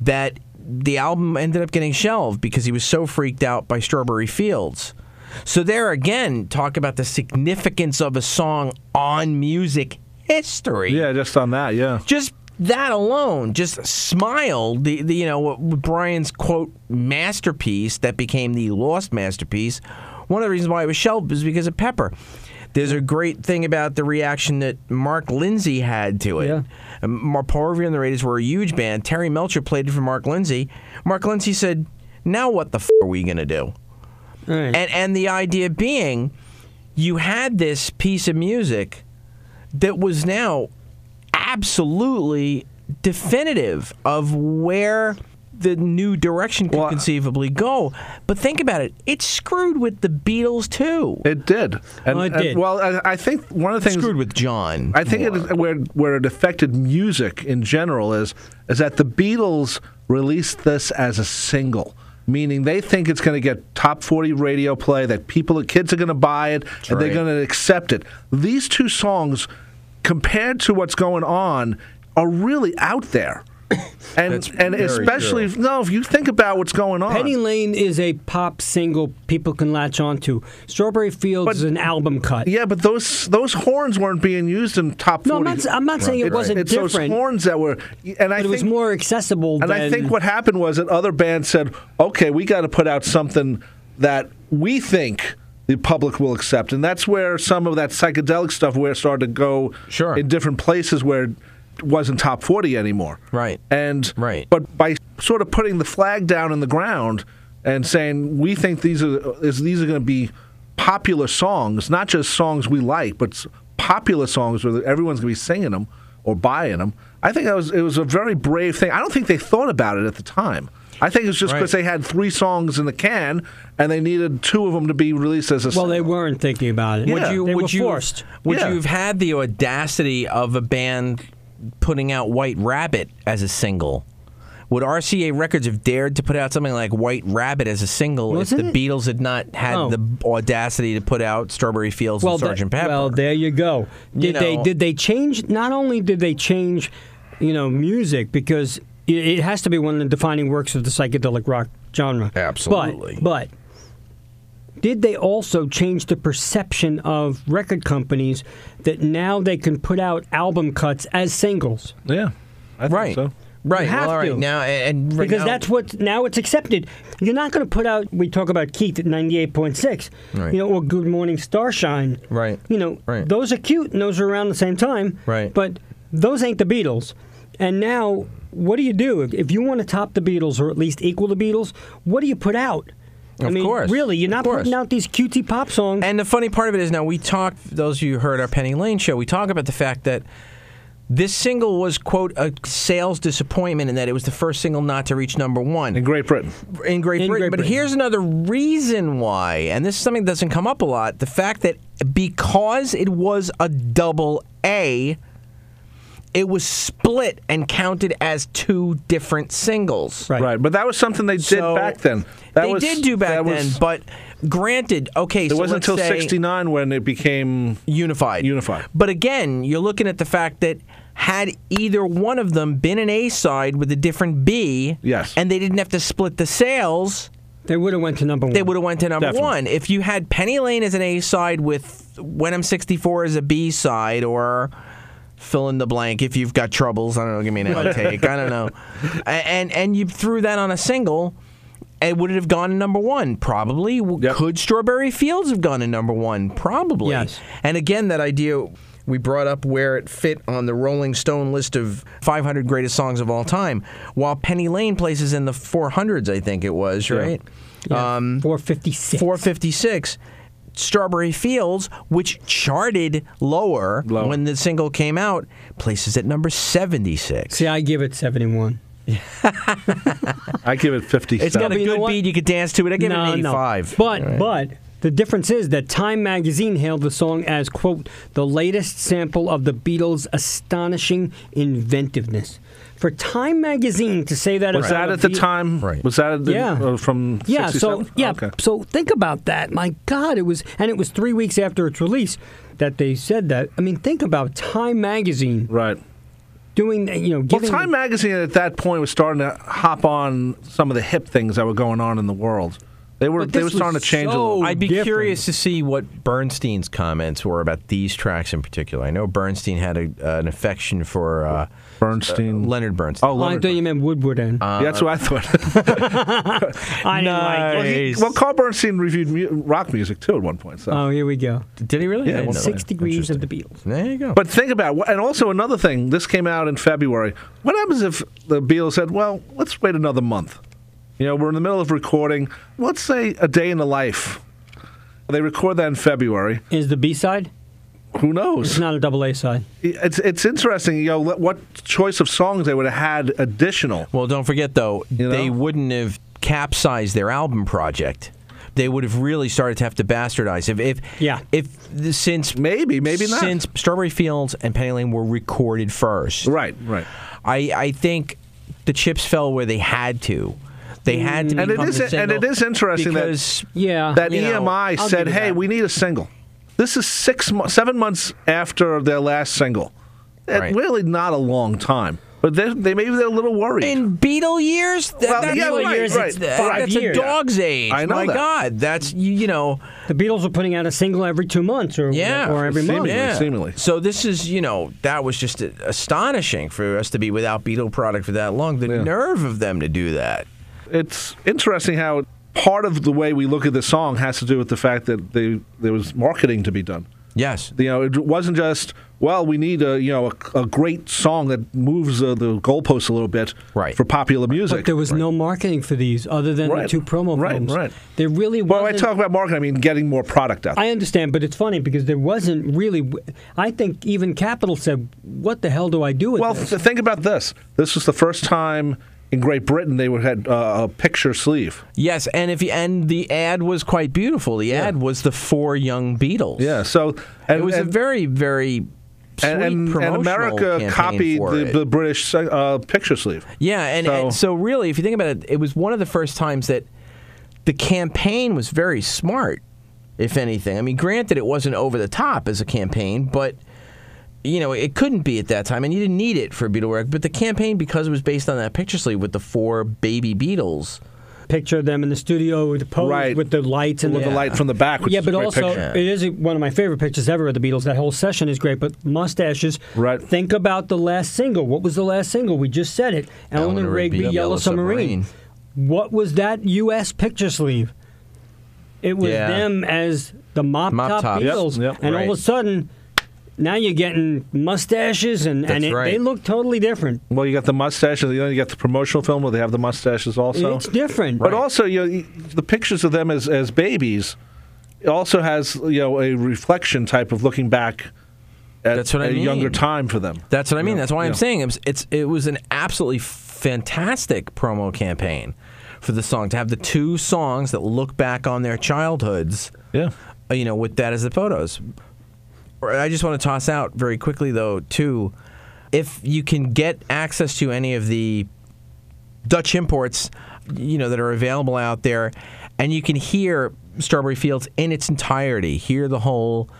that the album ended up getting shelved because he was so freaked out by Strawberry Fields. So there again, talk about the significance of a song on music history. Yeah, just on that, yeah. Just that alone, just Smile, the you know, Brian's, quote, masterpiece that became the lost masterpiece. One of the reasons why it was shelved is because of Pepper. There's a great thing about the reaction that Mark Lindsay had to it. Yeah. Paul Revere and the Raiders were a huge band. Terry Melcher played it for Mark Lindsay. Mark Lindsay said, now what the f*** are we going to do? Right. And the idea being, you had this piece of music that was now absolutely definitive of where the new direction could conceivably go. But think about it. It screwed with the Beatles, too. It did. It did. Well, I think one of the things... It screwed with John. I think where it affected music in general is that the Beatles released this as a single, meaning they think it's going to get top 40 radio play, that kids are going to buy it, That's and right. they're going to accept it. These two songs, compared to what's going on, are really out there. And especially, if you think about what's going on. Penny Lane is a pop single people can latch on to. Strawberry Fields is an album cut. Yeah, but those horns weren't being used in top 40. No, I'm not saying it wasn't different. It's those horns that were... But it was more accessible than... And I think what happened was that other bands said, okay, we got to put out something that we think the public will accept. And that's where some of that psychedelic stuff started to go in different places where... wasn't top 40 anymore. Right. But by sort of putting the flag down in the ground and saying, we think these are going to be popular songs, not just songs we like, but popular songs where everyone's going to be singing them or buying them, I think it was a very brave thing. I don't think they thought about it at the time. I think it was just because they had 3 songs in the can and they needed 2 of them to be released as a single. Well, they weren't thinking about it. Yeah. They were forced. Would you have had the audacity of a band putting out White Rabbit as a single? Would RCA Records have dared to put out something like White Rabbit as a single if the Beatles had not had the audacity to put out Strawberry Fields and Sgt. Pepper? Well, there you go. Did they change? Not only did they change, music, because it has to be one of the defining works of the psychedelic rock genre. Absolutely. But did they also change the perception of record companies that now they can put out album cuts as singles? Yeah, I think so. Right. Because that's what now it's accepted. You're not going to put out. We talk about Keith at 98.6, or Good Morning Starshine. Right. Those are cute and those are around the same time. Right. But those ain't the Beatles. And now, what do you do if you want to top the Beatles or at least equal the Beatles? What do you put out? Of course. Really, you're not putting out these cutesy pop songs. And the funny part of it is, now we talk, those of you who heard our Penny Lane show, we talk about the fact that this single was, quote, a sales disappointment in that it was the first single not to reach number 1. In Great Britain. But here's another reason why, and this is something that doesn't come up a lot, the fact that because it was a double A, it was split and counted as 2 different singles. Right. But that was something they did back then. But granted, it wasn't until 69 when it became unified. But again, you're looking at the fact that had either one of them been an A side with a different B, and they didn't have to split the sales, they would have went to number 1. Definitely. If you had Penny Lane as an A side with When I'm 64 as a B side, or fill in the blank if you've got troubles, I don't know, give me an outtake, I don't know. And you threw that on a single, and would it have gone to number 1? Probably. Yep. Could Strawberry Fields have gone to number 1? Probably. Yes. And again, that idea we brought up where it fit on the Rolling Stone list of 500 greatest songs of all time, while Penny Lane places in the 400s, I think it was, right? Yeah. 456. Strawberry Fields, which charted lower when the single came out, places at number 76. See, I give it 71. I give it 57. It's got a good beat. You could dance to it. I give it an 85. No. But the difference is that Time Magazine hailed the song as, quote, the latest sample of the Beatles' astonishing inventiveness. for Time Magazine to say that. Was that at the time? Right. Was that from 67? So think about that. My God, it was 3 weeks after its release that they said that. I mean, think about Time Magazine. Right. Time Magazine at that point was starting to hop on some of the hip things that were going on in the world. They were starting to change a little. I'd be curious to see what Bernstein's comments were about these tracks in particular. I know Bernstein had an affection for Leonard Bernstein. Oh, I thought you meant Woodward. That's what I thought. I know. Nice. Well, Carl Bernstein reviewed rock music too at one point. So. Oh, here we go. Did he really? Yeah, 6 Degrees of the Beatles. There you go. But think about it. And also another thing. This came out in February. What happens if the Beatles said, "Well, let's wait another month"? You know, we're in the middle of recording, let's say, A Day in the Life. They record that in February. Is the B-side? Who knows? It's not a double A-side. It's interesting, you know, what choice of songs they would have had additional. Well, don't forget, though, they wouldn't have capsized their album project. They would have really started to have to bastardize. Since Strawberry Fields and Penny Lane were recorded first. Right. I think the chips fell where they had to. They had to become the single. And it is interesting that EMI said, hey, we need a single. This is 7 months after their last single. Right. Really not a long time. But they're a little worried. In Beatle years? That's a dog's age. I know My that. God, that's, you know. The Beatles were putting out a single every 2 months or every month. Seemingly. So this is, that was just astonishing for us to be without Beatle product for that long. The nerve of them to do that. It's interesting how part of the way we look at the song has to do with the fact that there was marketing to be done. Yes. It wasn't just, well, we need a great song that moves the goalposts a little bit for popular music. But there was no marketing for these other than the two promo films. Right. There really wasn't. Well, when I talk about marketing, I mean getting more product out there. I understand, but it's funny because there wasn't really. I think even Capitol said, what the hell do I do with this? Well, think about this. This was the first time in Great Britain, they had a picture sleeve. Yes, and the ad was quite beautiful. The ad was the four young Beatles. Yeah, so it was a very, very sweet promotional and America copied the British picture sleeve. Yeah, and so really, if you think about it, it was one of the first times that the campaign was very smart, if anything. I mean, granted, it wasn't over the top as a campaign, but it couldn't be at that time, and you didn't need it for Beatle work. But the campaign, because it was based on that picture sleeve with the four baby Beatles, picture them in the studio with the pose with the lights and the light from the back. Which is a great picture. It is one of my favorite pictures ever of the Beatles. That whole session is great. But mustaches. Right. Think about the last single. What was the last single? We just said it. Eleanor Rigby, Yellow Submarine. What was that U.S. picture sleeve? It was them as the mop top Beatles, and all of a sudden. Now you're getting mustaches, and they look totally different. Well, you got the mustache, and you got the promotional film where they have the mustaches also. It's different. But also, the pictures of them as babies also has a reflection type of looking back at a younger time for them. That's what I mean. That's why I'm saying it was an absolutely fantastic promo campaign for the song, to have the two songs that look back on their childhoods, with that as the photos. I just want to toss out very quickly, though, too, if you can get access to any of the Dutch imports, that are available out there, and you can hear Strawberry Fields in its entirety, hear the whole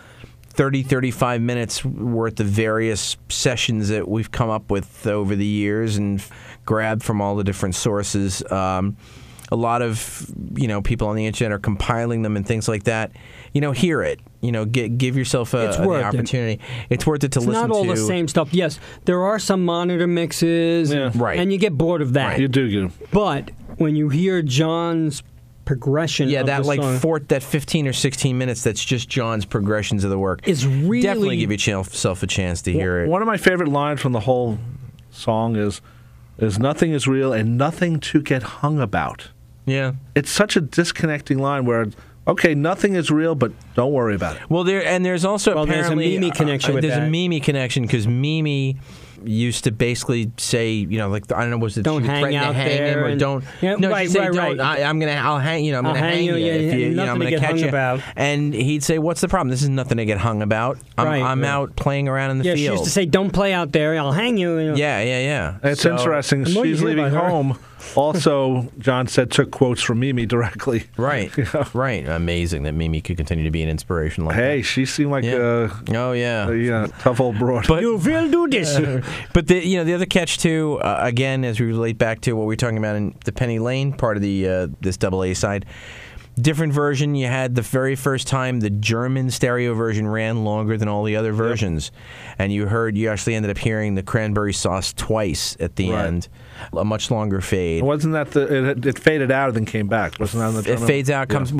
30, 35 minutes worth of various sessions that we've come up with over the years and grabbed from all the different sources. A lot of, people on the internet are compiling them and things like that. Hear it. Give yourself an opportunity. It's worth it to listen to. It's not all the same stuff. Yes, there are some monitor mixes, and you get bored of that. Right. You do. But when you hear John's progression of the song. Yeah, that 15 or 16 minutes, that's just John's progressions of the work. It's really... Definitely give yourself a chance to hear it. One of my favorite lines from the whole song is nothing is real and nothing to get hung about. Yeah. It's such a disconnecting line where... Okay, nothing is real, but don't worry about it. Well, there's also apparently there's a Mimi connection with that. There's a Mimi connection because Mimi used to basically say, you know, like, I don't know, was it don't hang out to hang there him or don't? Yeah, no, right, say, right, don't. Right. I'm gonna hang you. I'm gonna catch you. And he'd say, "What's the problem? This is nothing to get hung about. I'm out playing around in the field." Yeah, she used to say, "Don't play out there. I'll hang you." Yeah. It's interesting. She's leaving home. Also, John said, took quotes from Mimi directly. Right, right. Amazing that Mimi could continue to be an inspiration like that. Hey, she seemed like a tough old broad. But, you will do this. But the other catch too, again, as we relate back to what we were talking about in the Penny Lane part of the this double A side. Different version. You had the very first time the German stereo version ran longer than all the other versions, and you actually ended up hearing the cranberry sauce twice at the end, a much longer fade. Wasn't that it faded out and then came back? Wasn't that the it fades out? Comes and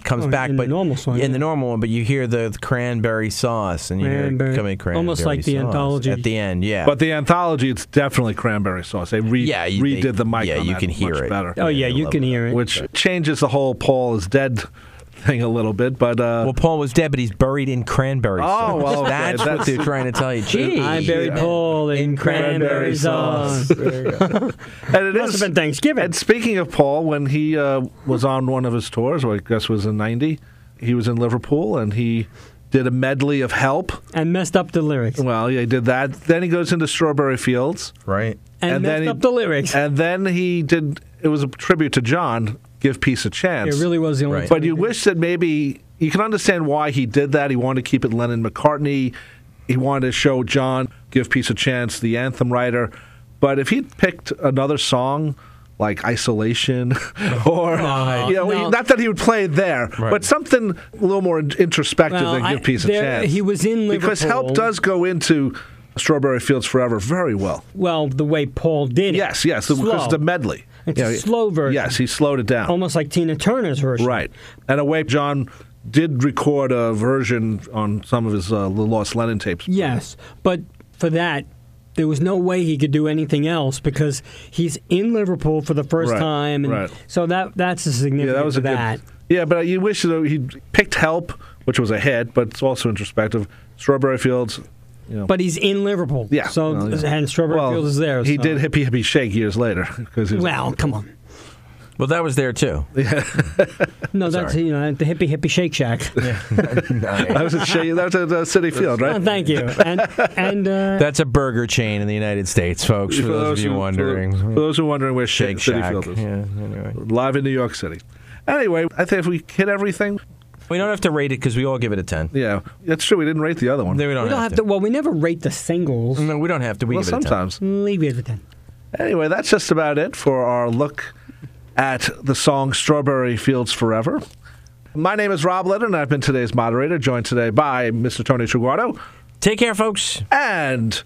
it comes back, but the normal one. But you hear the cranberry sauce and you hear it coming cranberry almost like the anthology at the end. Yeah, but the anthology it's definitely cranberry sauce. They redid the mic. Yeah, on you that can hear much it. Better. Oh yeah, you can hear it, which changes the whole Paul is dead thing a little bit, but well, Paul was dead, but he's buried in cranberry sauce. Oh, well, okay. That's what they're trying to tell you. Gee, I buried Paul in cranberry sauce. And it must have been Thanksgiving. And speaking of Paul, when he was on one of his tours, or I guess it was in '90, he was in Liverpool and he did a medley of Help and messed up the lyrics. Well, yeah, he did that. Then he goes into Strawberry Fields, right, and messed up the lyrics. And then he did. It was a tribute to John. Give peace a chance. It really was the only. Right. But you wish that maybe you can understand why he did that. He wanted to keep it Lennon-McCartney. He wanted to show John, give peace a chance, the anthem writer. But if he'd picked another song like Isolation, not that he would play it there, but something a little more introspective than give peace a chance. He was in Liverpool because Help does go into Strawberry Fields Forever very well. Well, the way Paul did it. Yes, because it's a medley. It's a slow version. Yes, he slowed it down. Almost like Tina Turner's version. Right. And away, John did record a version on some of his Lost Lennon tapes. Yes, but for that, there was no way he could do anything else because he's in Liverpool for the first time. And so that's the significance of that. Yeah, but you wish though he picked Help, which was a hit, but it's also introspective. Strawberry Fields. You know. But he's in Liverpool, and Strawberry Fields is there. He did Hippie Hippie Shake years later. Come on. Well, that was there too. Yeah. No, that's the Hippie Hippie Shake Shack. Yeah. That was at City Field, right? Oh, thank you. And that's a burger chain in the United States, folks. For those of you wondering, for those who are wondering where Shake City Field is, anyway. Live in New York City. Anyway, I think if we hit everything. We don't have to rate it because we all give it a 10. Yeah, that's true. We didn't rate the other one. We don't have to. Well, we never rate the singles. No, we don't have to. We give it sometimes. A 10. We give it a 10. Anyway, that's just about it for our look at the song Strawberry Fields Forever. My name is Rob Leonard, and I've been today's moderator, joined today by Mr. Tony Triguardo. Take care, folks. And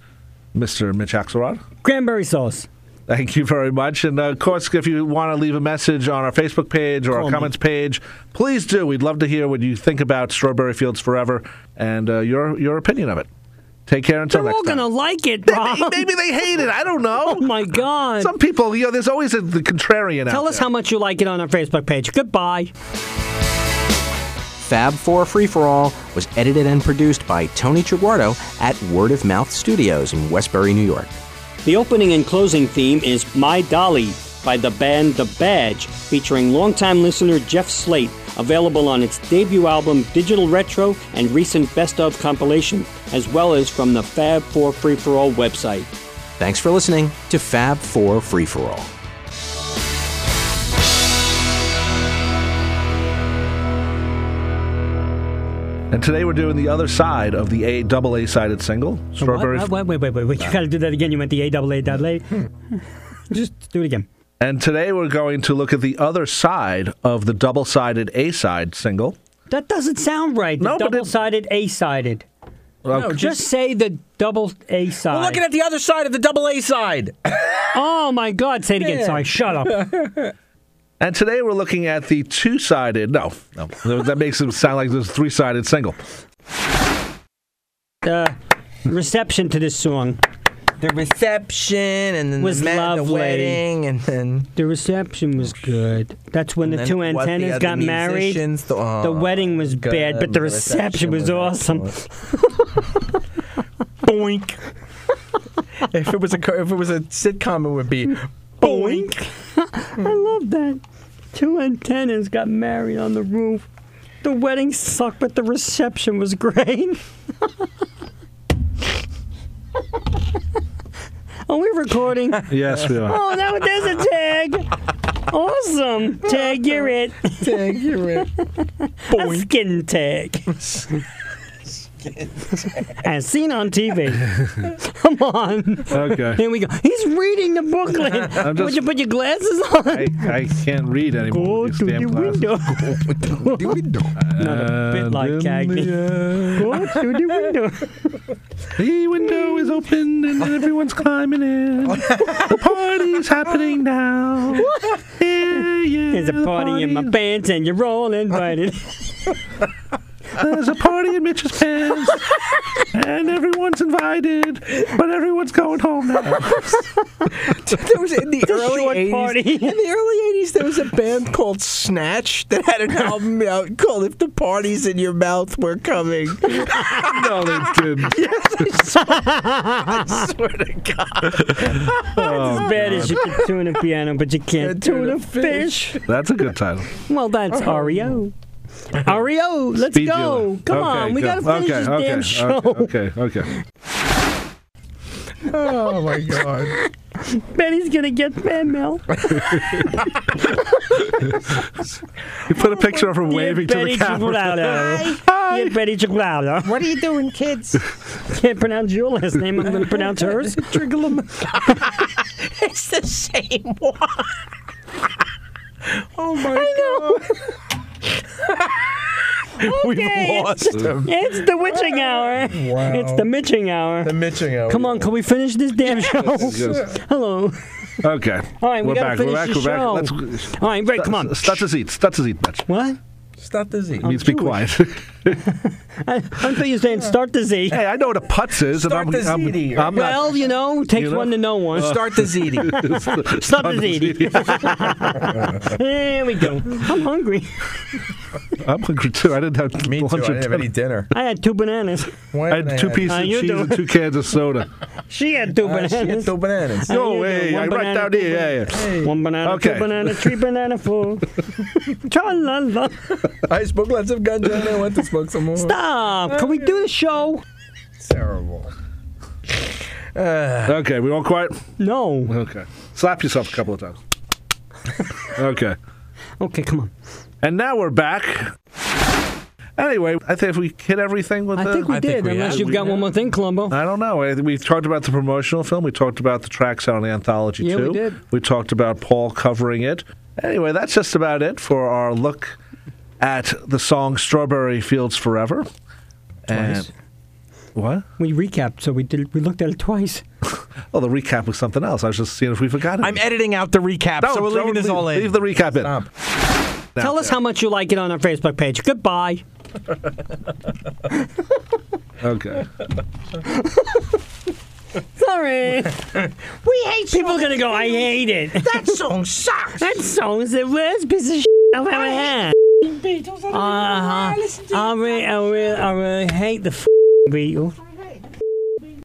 Mr. Mitch Axelrod. Cranberry sauce. Thank you very much. And, of course, if you want to leave a message on our Facebook page or our comments page, please do. We'd love to hear what you think about Strawberry Fields Forever and your opinion of it. Take care until next time. They're all going to like it, Bob. Maybe they hate it. I don't know. Oh, my God. Some people, there's always the contrarian out there. Tell us how much you like it on our Facebook page. Goodbye. Fab 4 Free For All was edited and produced by Tony Triguardo at Word of Mouth Studios in Westbury, New York. The opening and closing theme is My Dolly by the band The Badge, featuring longtime listener Jeff Slate, available on its debut album Digital Retro and recent Best Of compilation, as well as from the Fab 4 Free For All website. Thanks for listening to Fab 4 Free For All. And today we're doing the other side of the AA-sided single, Strawberry... Wait. You got to do that again. You meant the AA-. Just do it again. And today we're going to look at the other side of the double-sided A-side single. That doesn't sound right. No, double-sided A-sided. No, just say the double A side. We're looking at the other side of the double A side. Oh, my God. Say it again. Sorry, shut up. And today we're looking at the two-sided... No, that makes it sound like there's a three-sided single. The reception to this song. The reception and then the wedding and then... The reception was good. That's when the two antennas got married. The wedding was bad, but the reception was awesome. Boink. If it was a sitcom, it would be boink. I love that. Two antennas got married on the roof. The wedding sucked, but the reception was great. Are we recording? Yes, we are. Oh, no, there's a tag. Awesome. Tag, you're it. Tag, you're it. A skin tag. As seen on TV. Come on. Okay. Here we go. He's reading the booklet. Would you put your glasses on? I can't read anymore. Go with these damn glasses. Go to the window. Not a bit like Cagney. Go to the window. The window is open and everyone's climbing in. The party's happening now. What? Yeah, yeah, there's a party in my pants and you're all invited. There's a party in Mitch's pants, and everyone's invited, but everyone's going home now. There was in the early 80s. In the early 80s, there was a band called Snatch that had an album out called "If the Parties in Your Mouth Were Coming." No, they didn't. Yes, I swear to God. Oh, it's as bad as you can tune a piano, but you can't tune a fish. That's a good title. Well, that's REO. REO, let's Speed go. Dealer. Come okay, on, we go. Gotta finish this damn show. Okay. Oh my God. Benny's gonna get fan mail. You put a picture of her waving to the camera. Hi. Betty Triguardo. What are you doing, kids? Can't pronounce your last name. I'm gonna pronounce hers. It's the same one. Oh my God. Okay, we've lost him. It's the witching hour. Wow. It's the mitching hour. The mitching hour. Come on, can we finish this damn show? Yes. Hello. Okay. All right, we're back. We're back. Let's, all right, come on. Start to eat, Mitch. What? Start the Z. It means be quiet. I thought you were saying start the Z. Hey, I know what a putz is. Start the ZD. Well, you know, takes one to know one. Start the ZD. Start the ZD. There we go. I'm hungry. I'm hungry, too. I didn't have me lunch. Too. I didn't have any dinner. I had two bananas. I had two pieces of cheese and two cans of soda. She had two bananas. No, hey, I right down here. Hey. One banana, two banana, three banana, four. Cha-la-la. I spoke lots of guns and I went to smoke some more. Stop! Can we do the show? Terrible. Okay, we all quiet? No. Okay. Slap yourself a couple of times. Okay. Okay, come on. And now we're back. Anyway, I think if we hit everything with I think we did, unless you've got one more thing, Columbo. I don't know. We talked about the promotional film. We talked about the tracks out on the Anthology 2. Yeah, we did. We talked about Paul covering it. Anyway, that's just about it for our look at the song "Strawberry Fields Forever." Twice. And what? We recapped, so we looked at it twice. Oh, the recap was something else. I was just seeing if we forgot it. I'm editing out the recap, so we're leaving this all in. Leave the recap in. Tell us how much you like it on our Facebook page. Goodbye. Okay. Sorry. We hate people are going to go, I hate it. That song sucks. That song's the worst piece of shit I've ever had. Beatles, I really hate the f***ing Beatles.